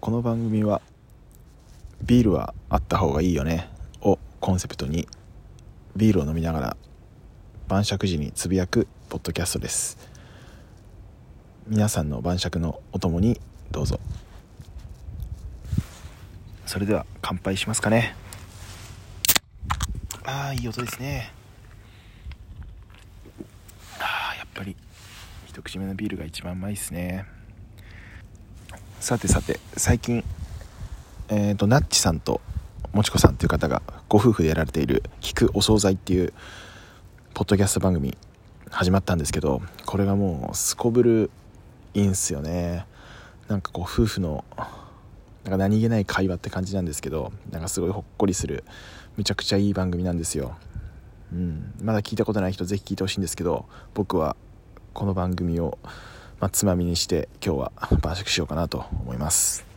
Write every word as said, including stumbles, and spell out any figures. この番組はビールはあった方がいいよねをコンセプトにビールを飲みながら晩酌時につぶやくポッドキャストです。皆さんの晩酌のお供にどうぞ。それでは乾杯しますかね。ああ、いい音ですね。ああ、やっぱり一口目のビールが一番うまいですね。さてさて、最近えーとナッチさんともちこさんという方がご夫婦でやられている聞くお惣菜っていうポッドキャスト番組始まったんですけど、これがもうすこぶるいいんすよね。なんかこう夫婦のなんか何気ない会話って感じなんですけど、なんかすごいほっこりするめちゃくちゃいい番組なんですよ、うん、まだ聞いたことない人ぜひ聞いてほしいんですけど、僕はこの番組をまあ、つまみにして今日は晩酌しようかなと思います。